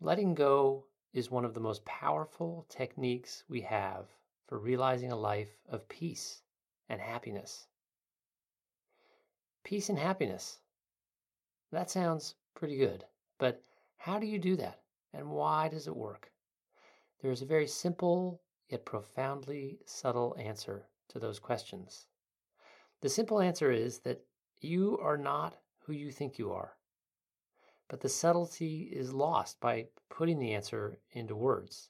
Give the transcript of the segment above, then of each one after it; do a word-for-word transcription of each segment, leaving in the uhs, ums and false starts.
Letting go is one of the most powerful techniques we have for realizing a life of peace and happiness. Peace and happiness. That sounds pretty good, but how do you do that, and why does it work? There is a very simple yet profoundly subtle answer to those questions. The simple answer is that you are not who you think you are. But the subtlety is lost by putting the answer into words.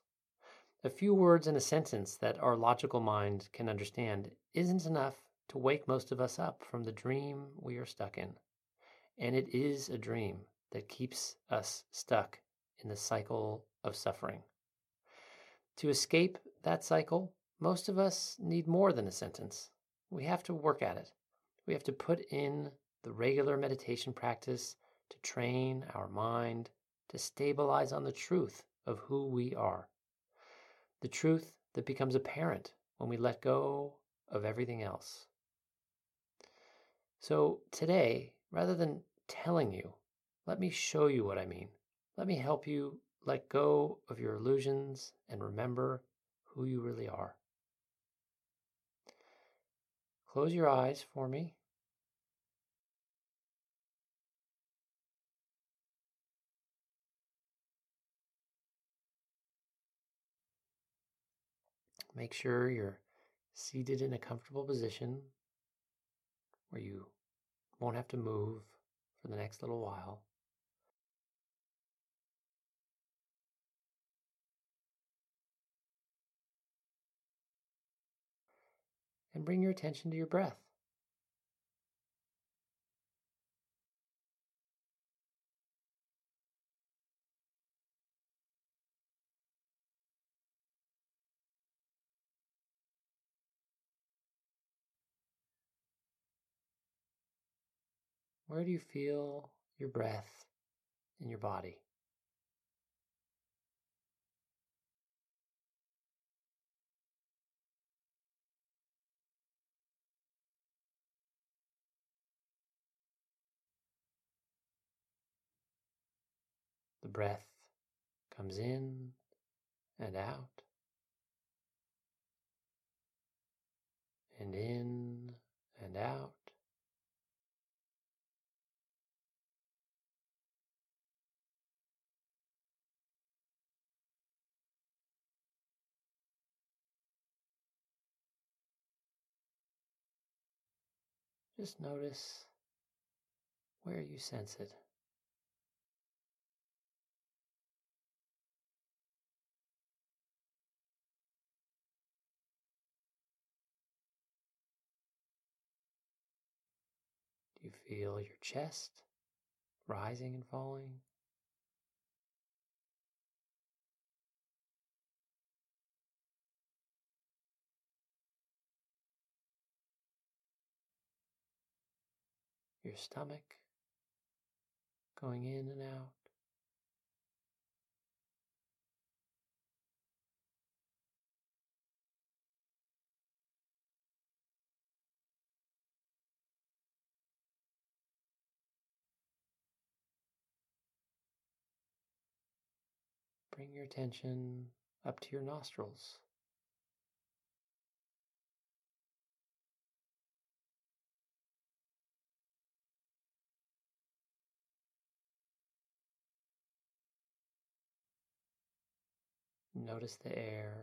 A few words in a sentence that our logical mind can understand isn't enough to wake most of us up from the dream we are stuck in. And it is a dream that keeps us stuck in the cycle of suffering. To escape that cycle, most of us need more than a sentence. We have to work at it. We have to put in the regular meditation practice to train our mind to stabilize on the truth of who we are, the truth that becomes apparent when we let go of everything else. So today, rather than telling you, let me show you what I mean. Let me help you let go of your illusions and remember who you really are. Close your eyes for me. Make sure you're seated in a comfortable position where you won't have to move for the next little while. And bring your attention to your breath. Where do you feel your breath in your body? The breath comes in and out, and in and out. Just notice where you sense it. Do you feel your chest rising and falling? Your stomach going in and out. Bring your attention up to your nostrils. Notice the air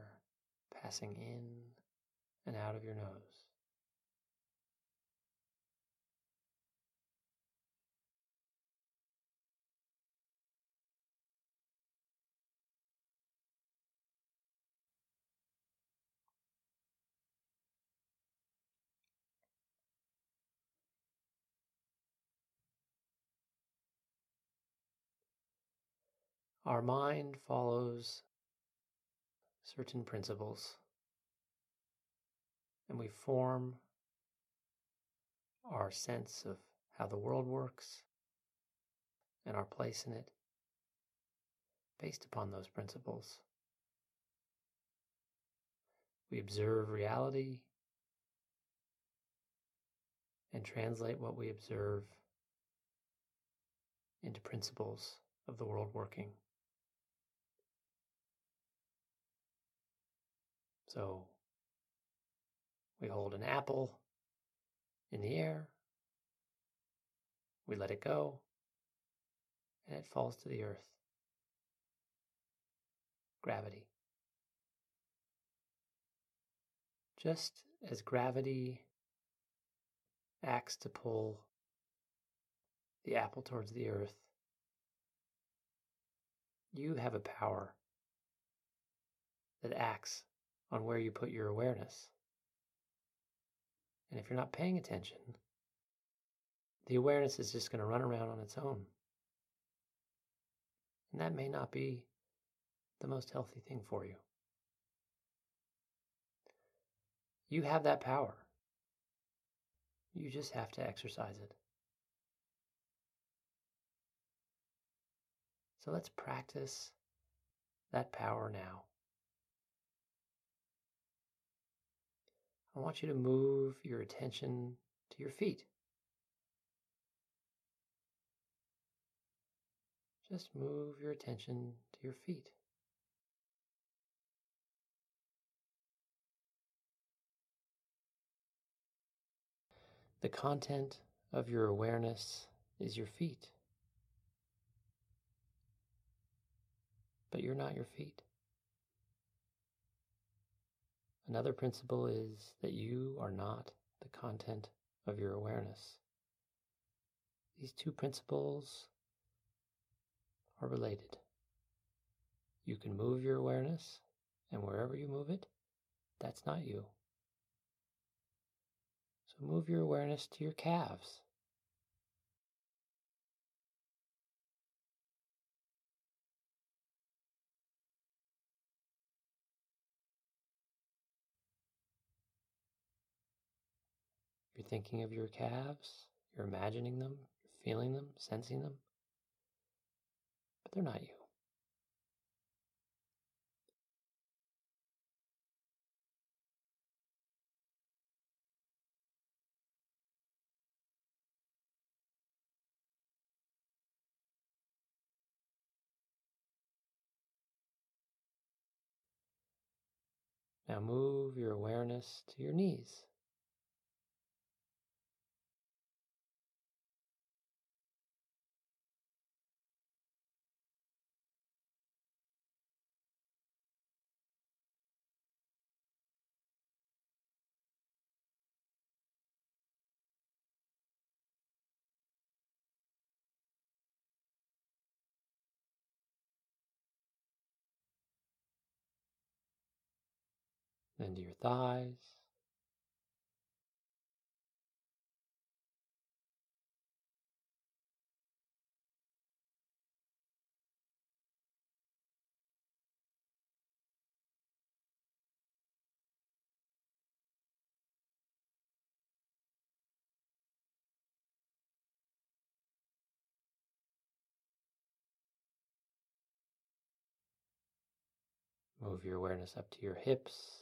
passing in and out of your nose. Our mind follows certain principles, and we form our sense of how the world works and our place in it based upon those principles. We observe reality and translate what we observe into principles of the world working. So we hold an apple in the air, we let it go, and it falls to the earth. Gravity. Just as gravity acts to pull the apple towards the earth, you have a power that acts on where you put your awareness. And if you're not paying attention, the awareness is just going to run around on its own. And that may not be the most healthy thing for you. You have that power. You just have to exercise it. So let's practice that power now. I want you to move your attention to your feet. Just move your attention to your feet. The content of your awareness is your feet, but you're not your feet. Another principle is that you are not the content of your awareness. These two principles are related. You can move your awareness, and wherever you move it, that's not you. So move your awareness to your calves. You're thinking of your calves, you're imagining them, you're feeling them, sensing them, but they're not you. Now move your awareness to your knees. Then to your thighs, move your awareness up to your hips.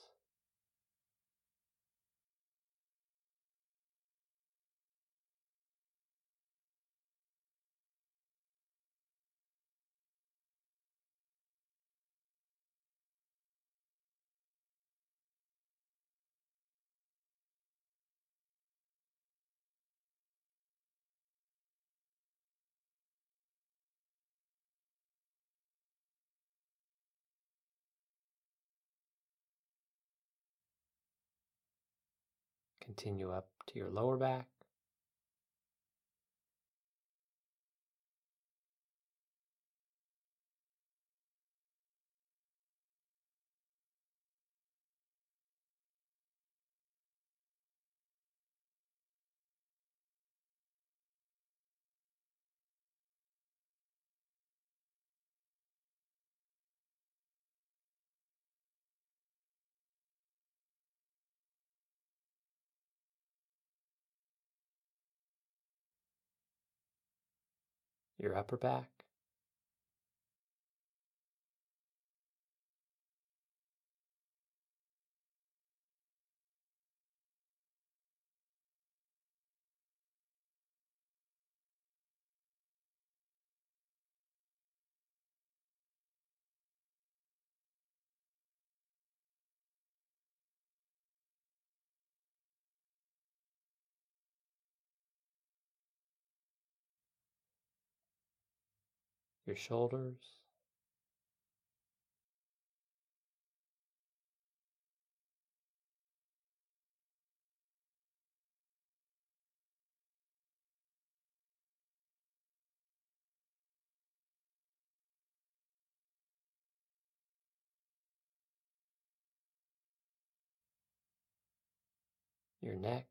Continue up to your lower back. your upper back, your shoulders, your neck,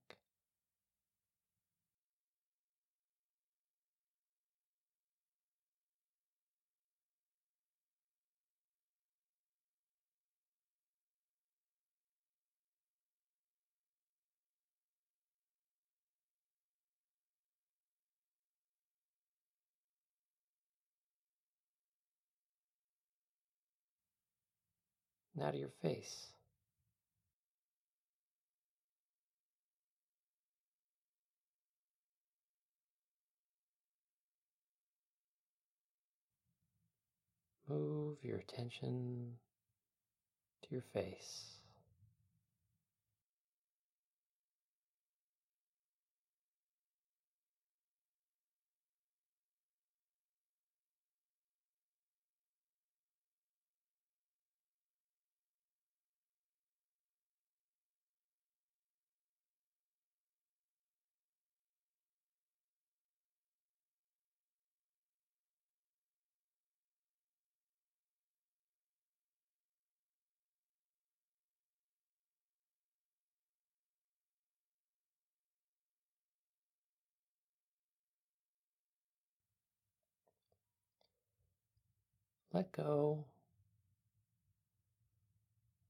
and out of your face. Move your attention to your face. Let go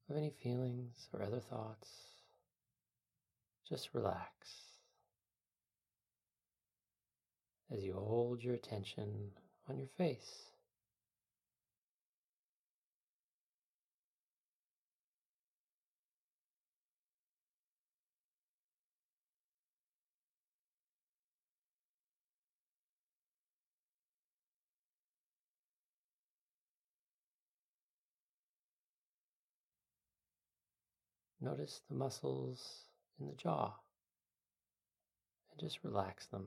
of any feelings or other thoughts. Just relax as you hold your attention on your face. Notice the muscles in the jaw and just relax them.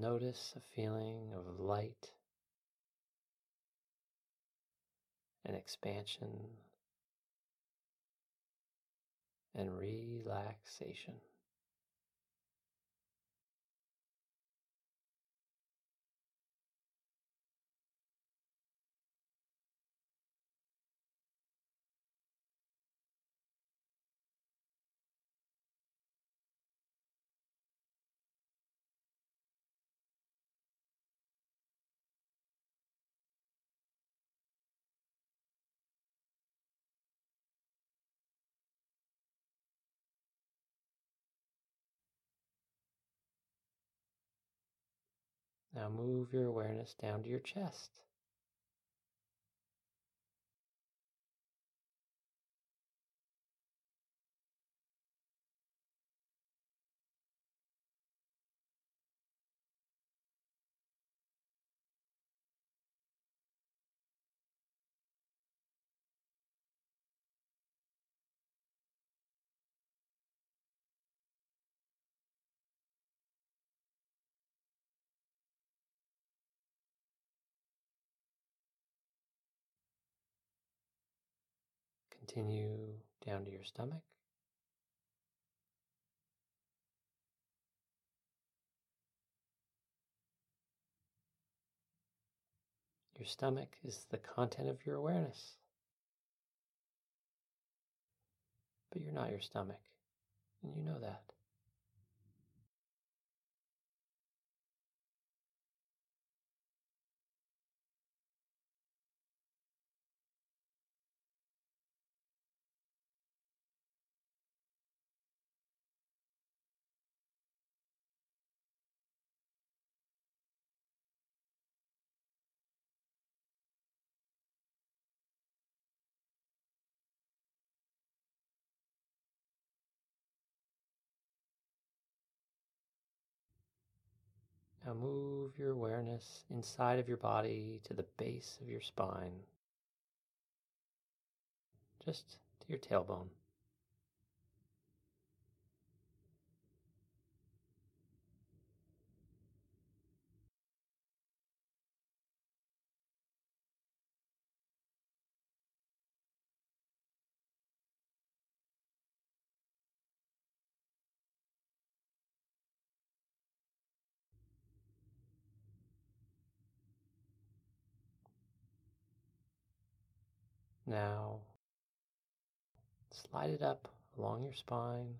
Notice a feeling of light and expansion and relaxation. Now move your awareness down to your chest. Continue down to your stomach. Your stomach is the content of your awareness, but you're not your stomach, and you know that. Now move your awareness inside of your body to the base of your spine, just to your tailbone. Now, slide it up along your spine,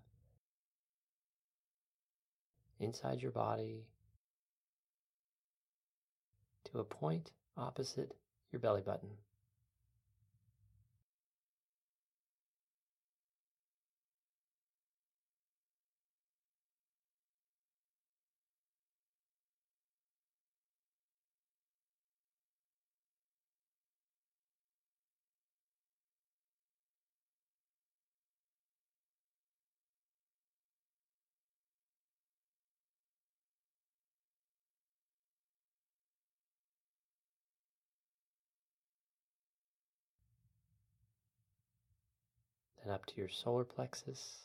inside your body, to a point opposite your belly button. Then up to your solar plexus,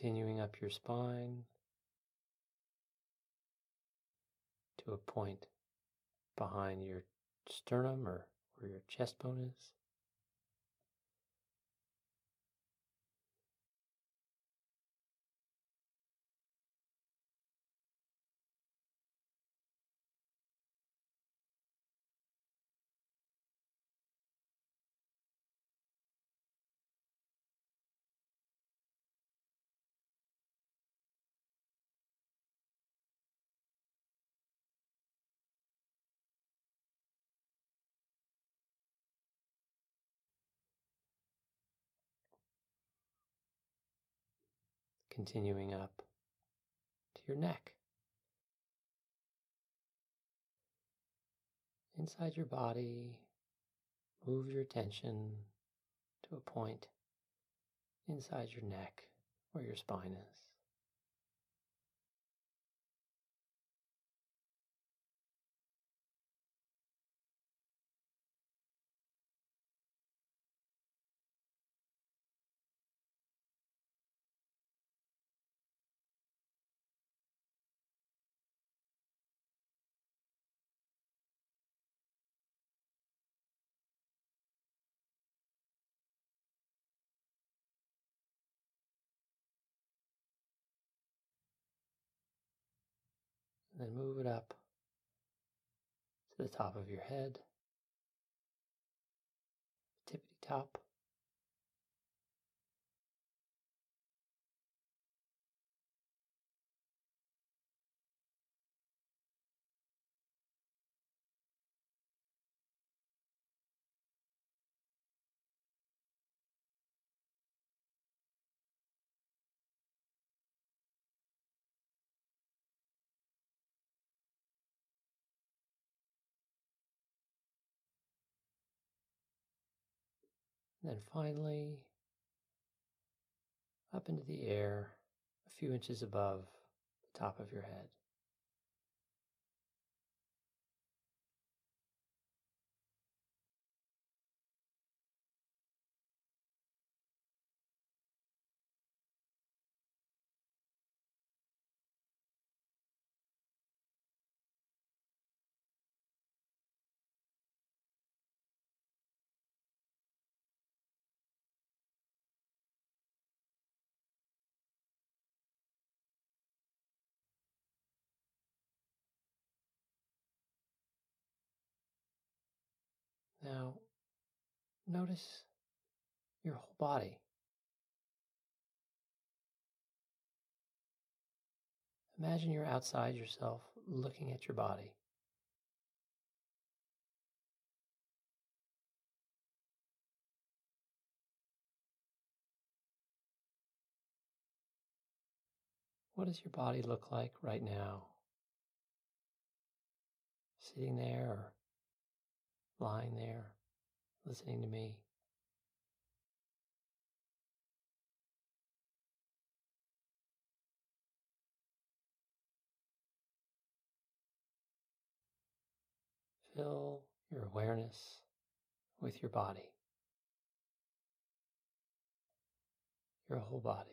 continuing up your spine to a point behind your sternum or where your chest bone is. Continuing up to your neck. Inside your body, move your attention to a point inside your neck where your spine is. Then move it up to the top of your head, tippity top. And then finally, up into the air, a few inches above the top of your head. Now, notice your whole body. Imagine you're outside yourself looking at your body. What does your body look like right now? Sitting there or lying there, listening to me. Fill your awareness with your body, your whole body.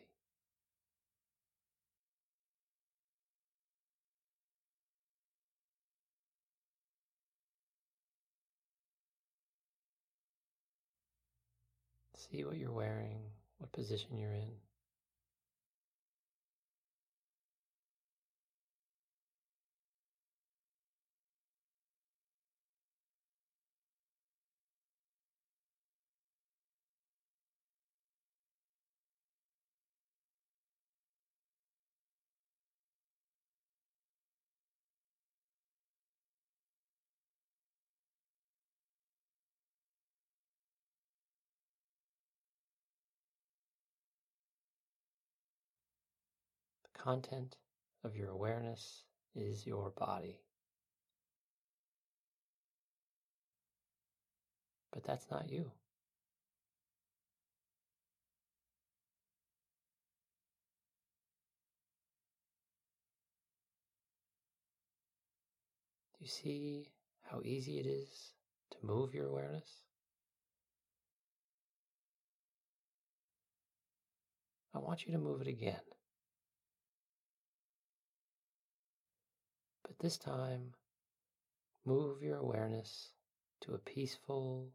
See what you're wearing, what position you're in. Content of your awareness is your body. But that's not you. Do you see how easy it is to move your awareness? I want you to move it again. But this time, move your awareness to a peaceful,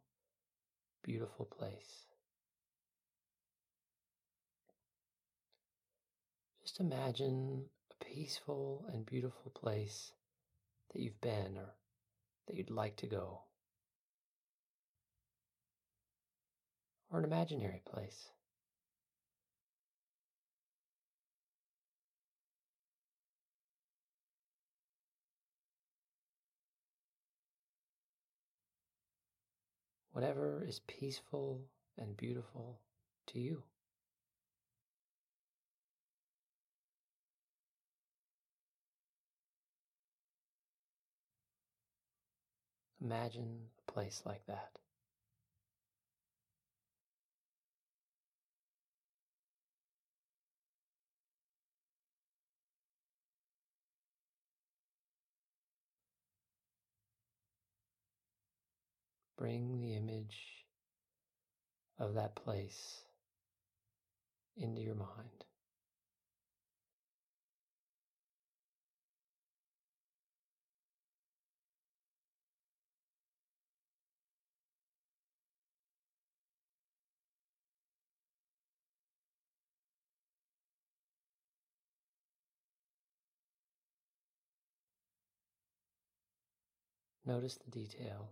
beautiful place. Just imagine a peaceful and beautiful place that you've been or that you'd like to go. Or an imaginary place. Whatever is peaceful and beautiful to you. Imagine a place like that. Bring the image of that place into your mind. Notice the details.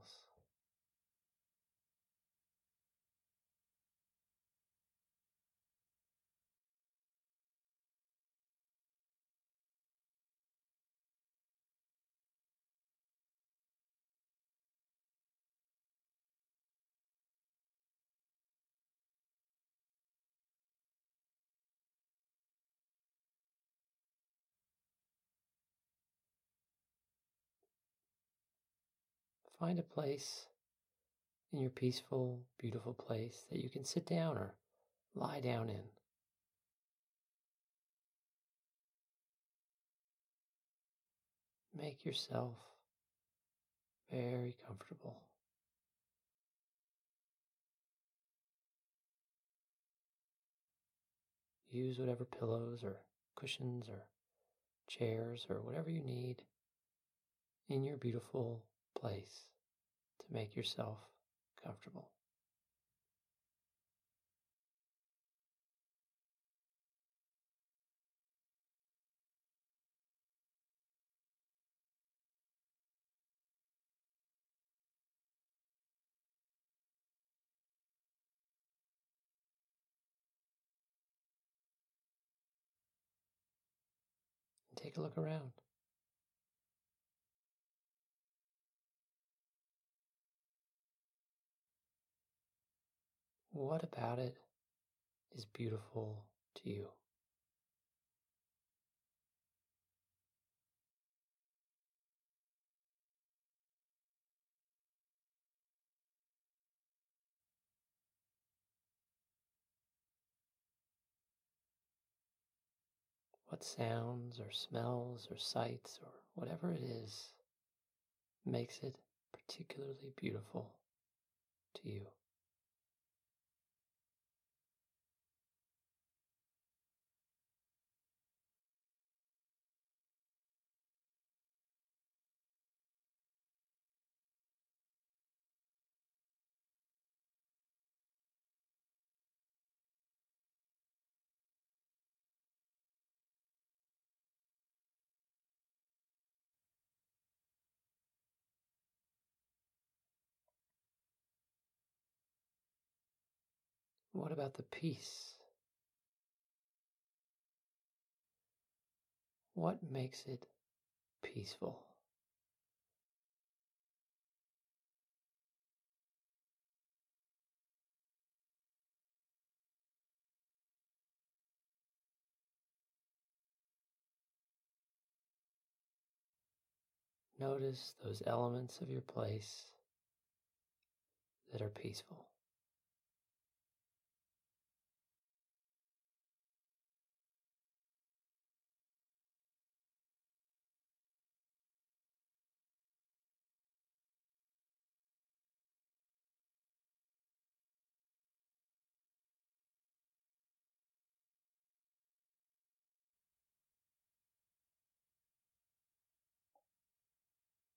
Find a place in your peaceful, beautiful place that you can sit down or lie down in. Make yourself very comfortable. Use whatever pillows or cushions or chairs or whatever you need in your beautiful place to make yourself comfortable. Take a look around. What about it is beautiful to you? What sounds or smells or sights or whatever it is makes it particularly beautiful to you? What about the peace? What makes it peaceful? Notice those elements of your place that are peaceful.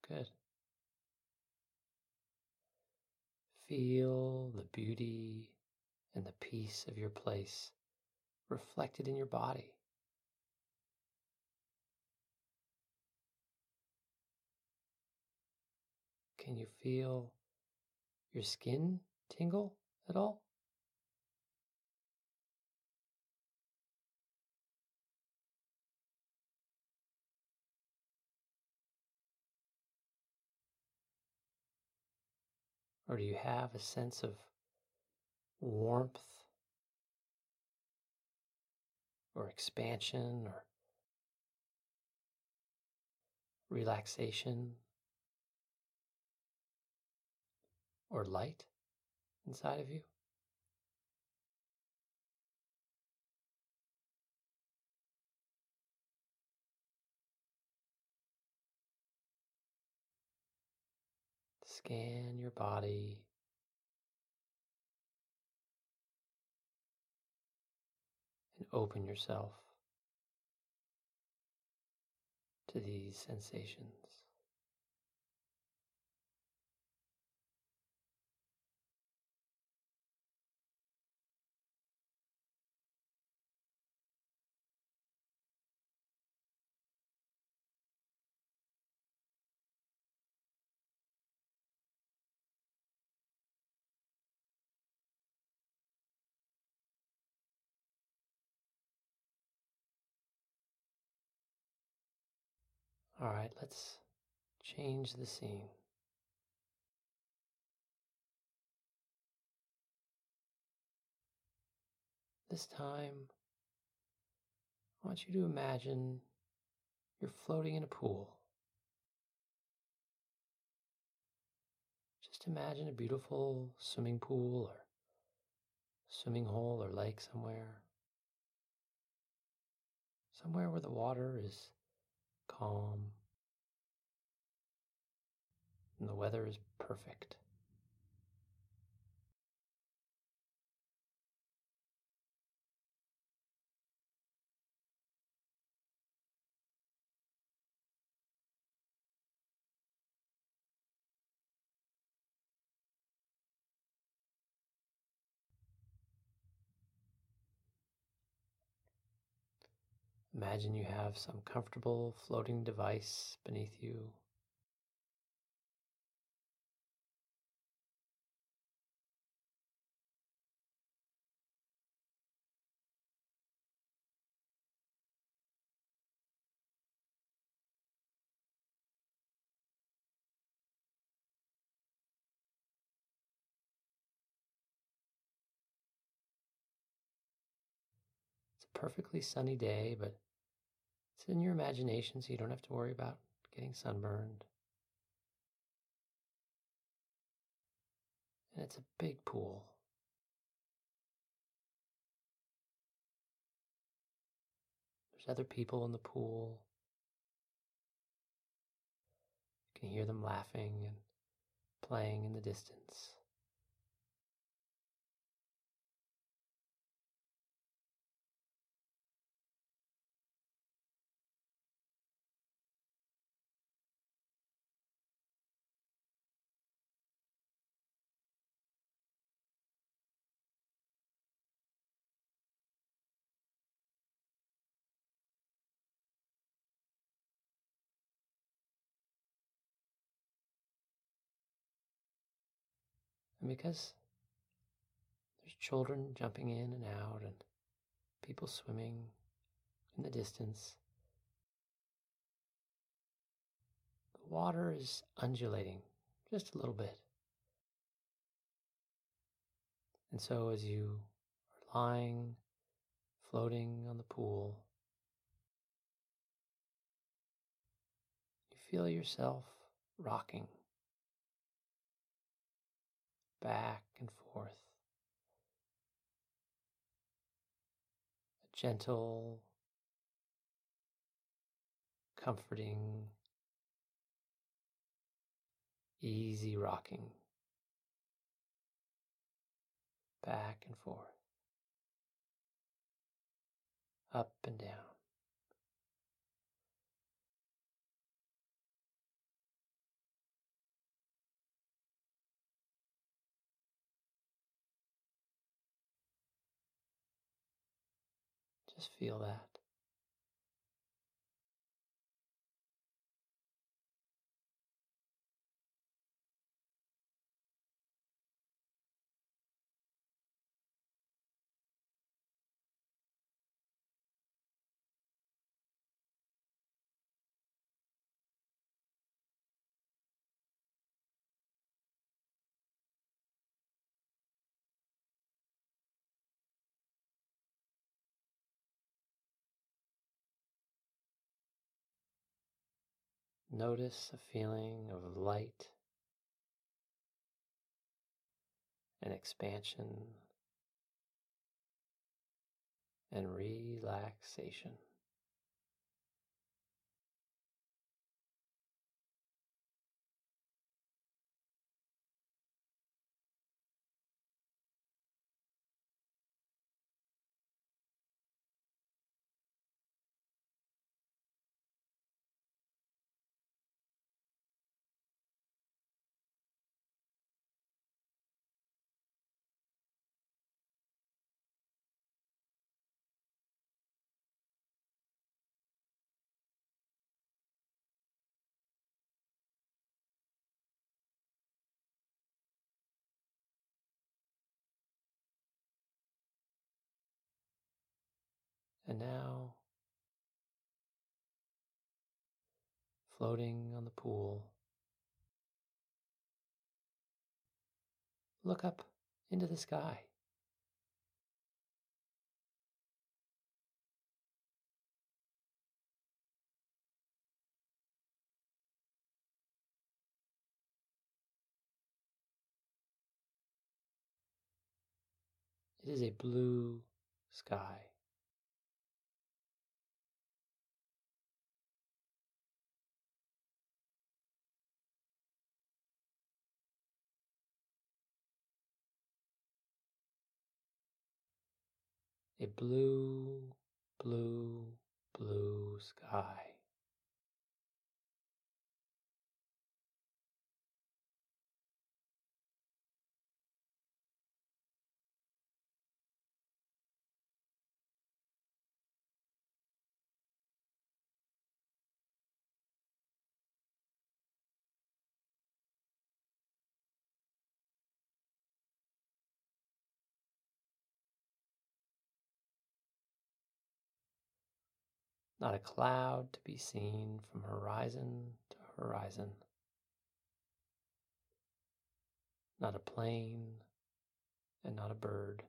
Good. Feel the beauty and the peace of your place reflected in your body. Can you feel your skin tingle at all? Or do you have a sense of warmth or expansion or relaxation or light inside of you? Scan your body. And open yourself to these sensations. All right, let's change the scene. This time, I want you to imagine you're floating in a pool. Just imagine a beautiful swimming pool or swimming hole or lake somewhere. Somewhere where the water is calm and the weather is perfect. Imagine you have some comfortable floating device beneath you. It's a perfectly sunny day, but it's in your imagination, so you don't have to worry about getting sunburned. And it's a big pool. There's other people in the pool. You can hear them laughing and playing in the distance. And because there's children jumping in and out and people swimming in the distance, the water is undulating just a little bit. And so as you are lying, floating on the pool, you feel yourself rocking back and forth, a gentle, comforting, easy rocking, back and forth, up and down. Just feel that. Notice a feeling of light and expansion and relaxation. And now, floating on the pool, look up into the sky. It is a blue sky. A blue, blue, blue sky. Not a cloud to be seen from horizon to horizon. Not a plane and not a bird.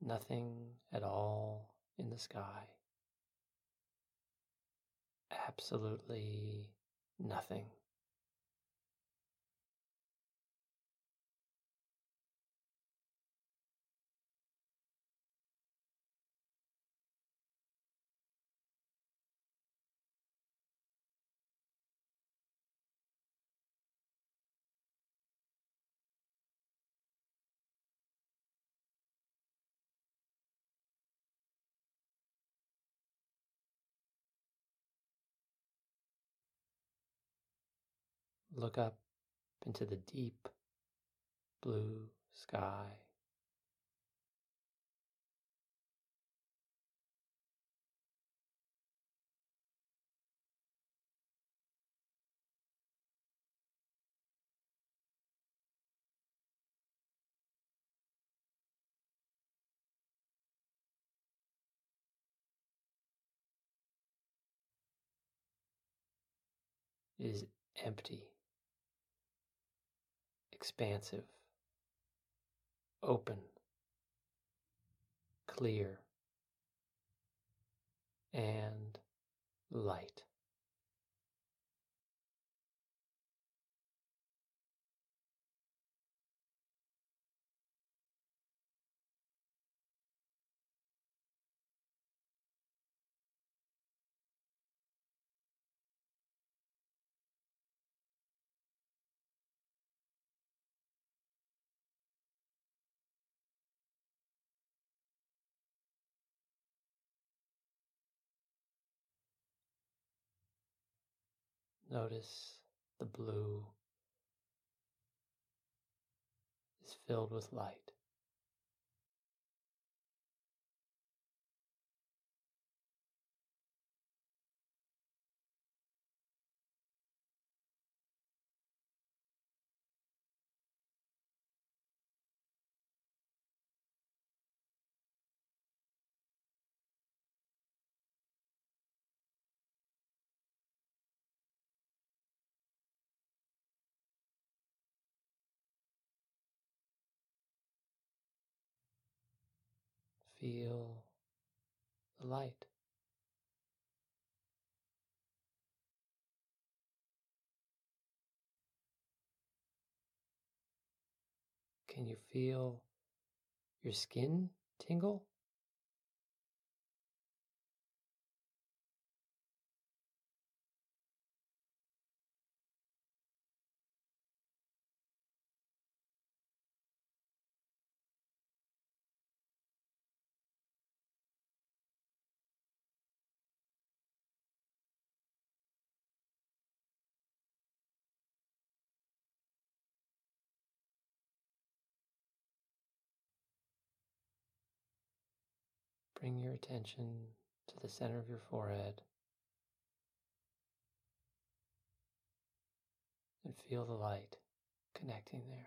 Nothing at all in the sky. Absolutely nothing. Look up into the deep blue sky. It is empty. Expansive, open, clear, and light. Notice the blue is filled with light. Feel the light. Can you feel your skin tingle? Bring your attention to the center of your forehead and feel the light connecting there.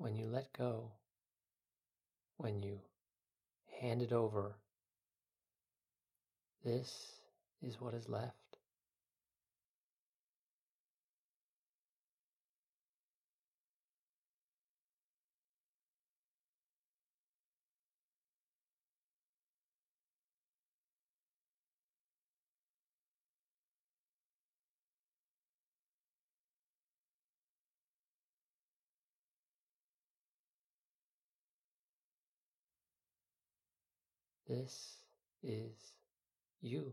when you let go, when you hand it over, this is what is left. This is you.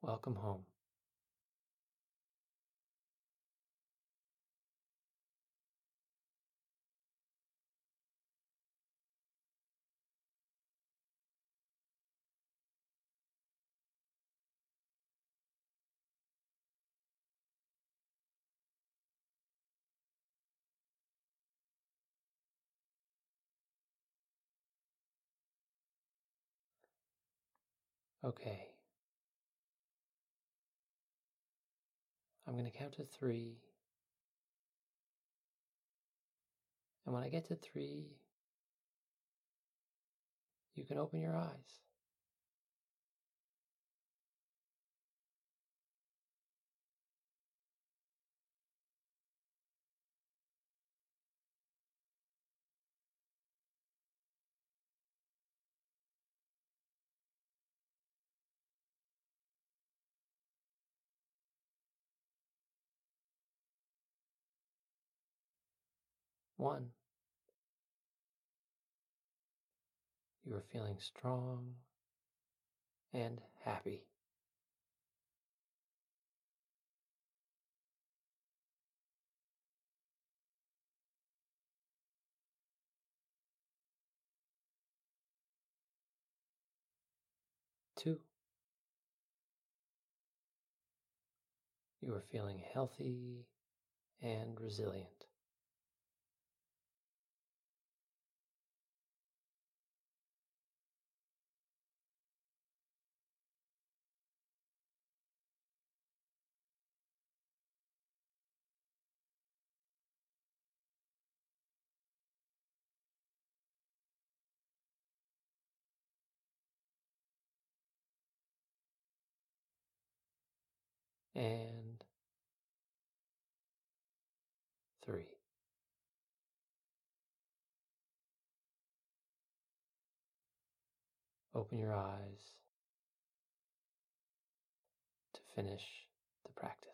Welcome home. Okay, I'm going to count to three, and when I get to three, you can open your eyes. One, you are feeling strong and happy. Two, you are feeling healthy and resilient. And three. Open your eyes to finish the practice.